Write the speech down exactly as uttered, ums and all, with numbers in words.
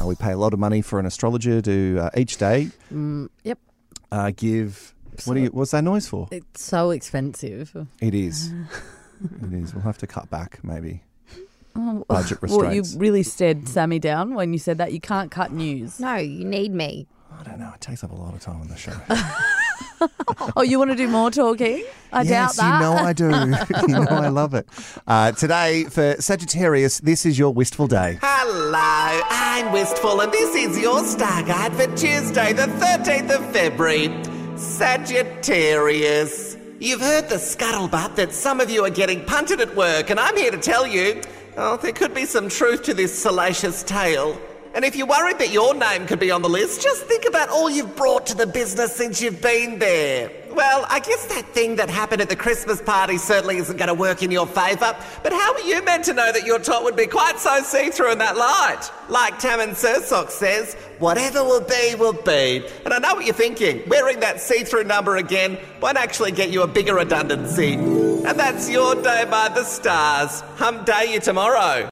Uh, we pay a lot of money for an astrologer to uh, each day. Mm, yep. Uh, give. So what do you? What's that noise for? It's so expensive. It is. It is. We'll have to cut back, maybe. Oh, budget restraints. Well, you really stared Sammy down when you said that. You can't cut news. No, you need me. I don't know. It takes up a lot of time on the show. Oh, you want to do more talking? I yes, doubt that. Yes, you know I do. You know I love it. Uh, today, for Sagittarius, this is your Wistful Day. Hello, I'm Wistful, and this is your Star Guide for Tuesday, the thirteenth of February. Sagittarius. You've heard the scuttlebutt that some of you are getting punted at work, and I'm here to tell you, oh, there could be some truth to this salacious tale. And if you're worried that your name could be on the list, just think about all you've brought to the business since you've been there. Well, I guess that thing that happened at the Christmas party certainly isn't going to work in your favour, but how are you meant to know that your top would be quite so see-through in that light? Like Taman Sirsock says, whatever will be, will be. And I know what you're thinking. Wearing that see-through number again won't actually get you a bigger redundancy. And that's your day by the stars. Hum day you tomorrow.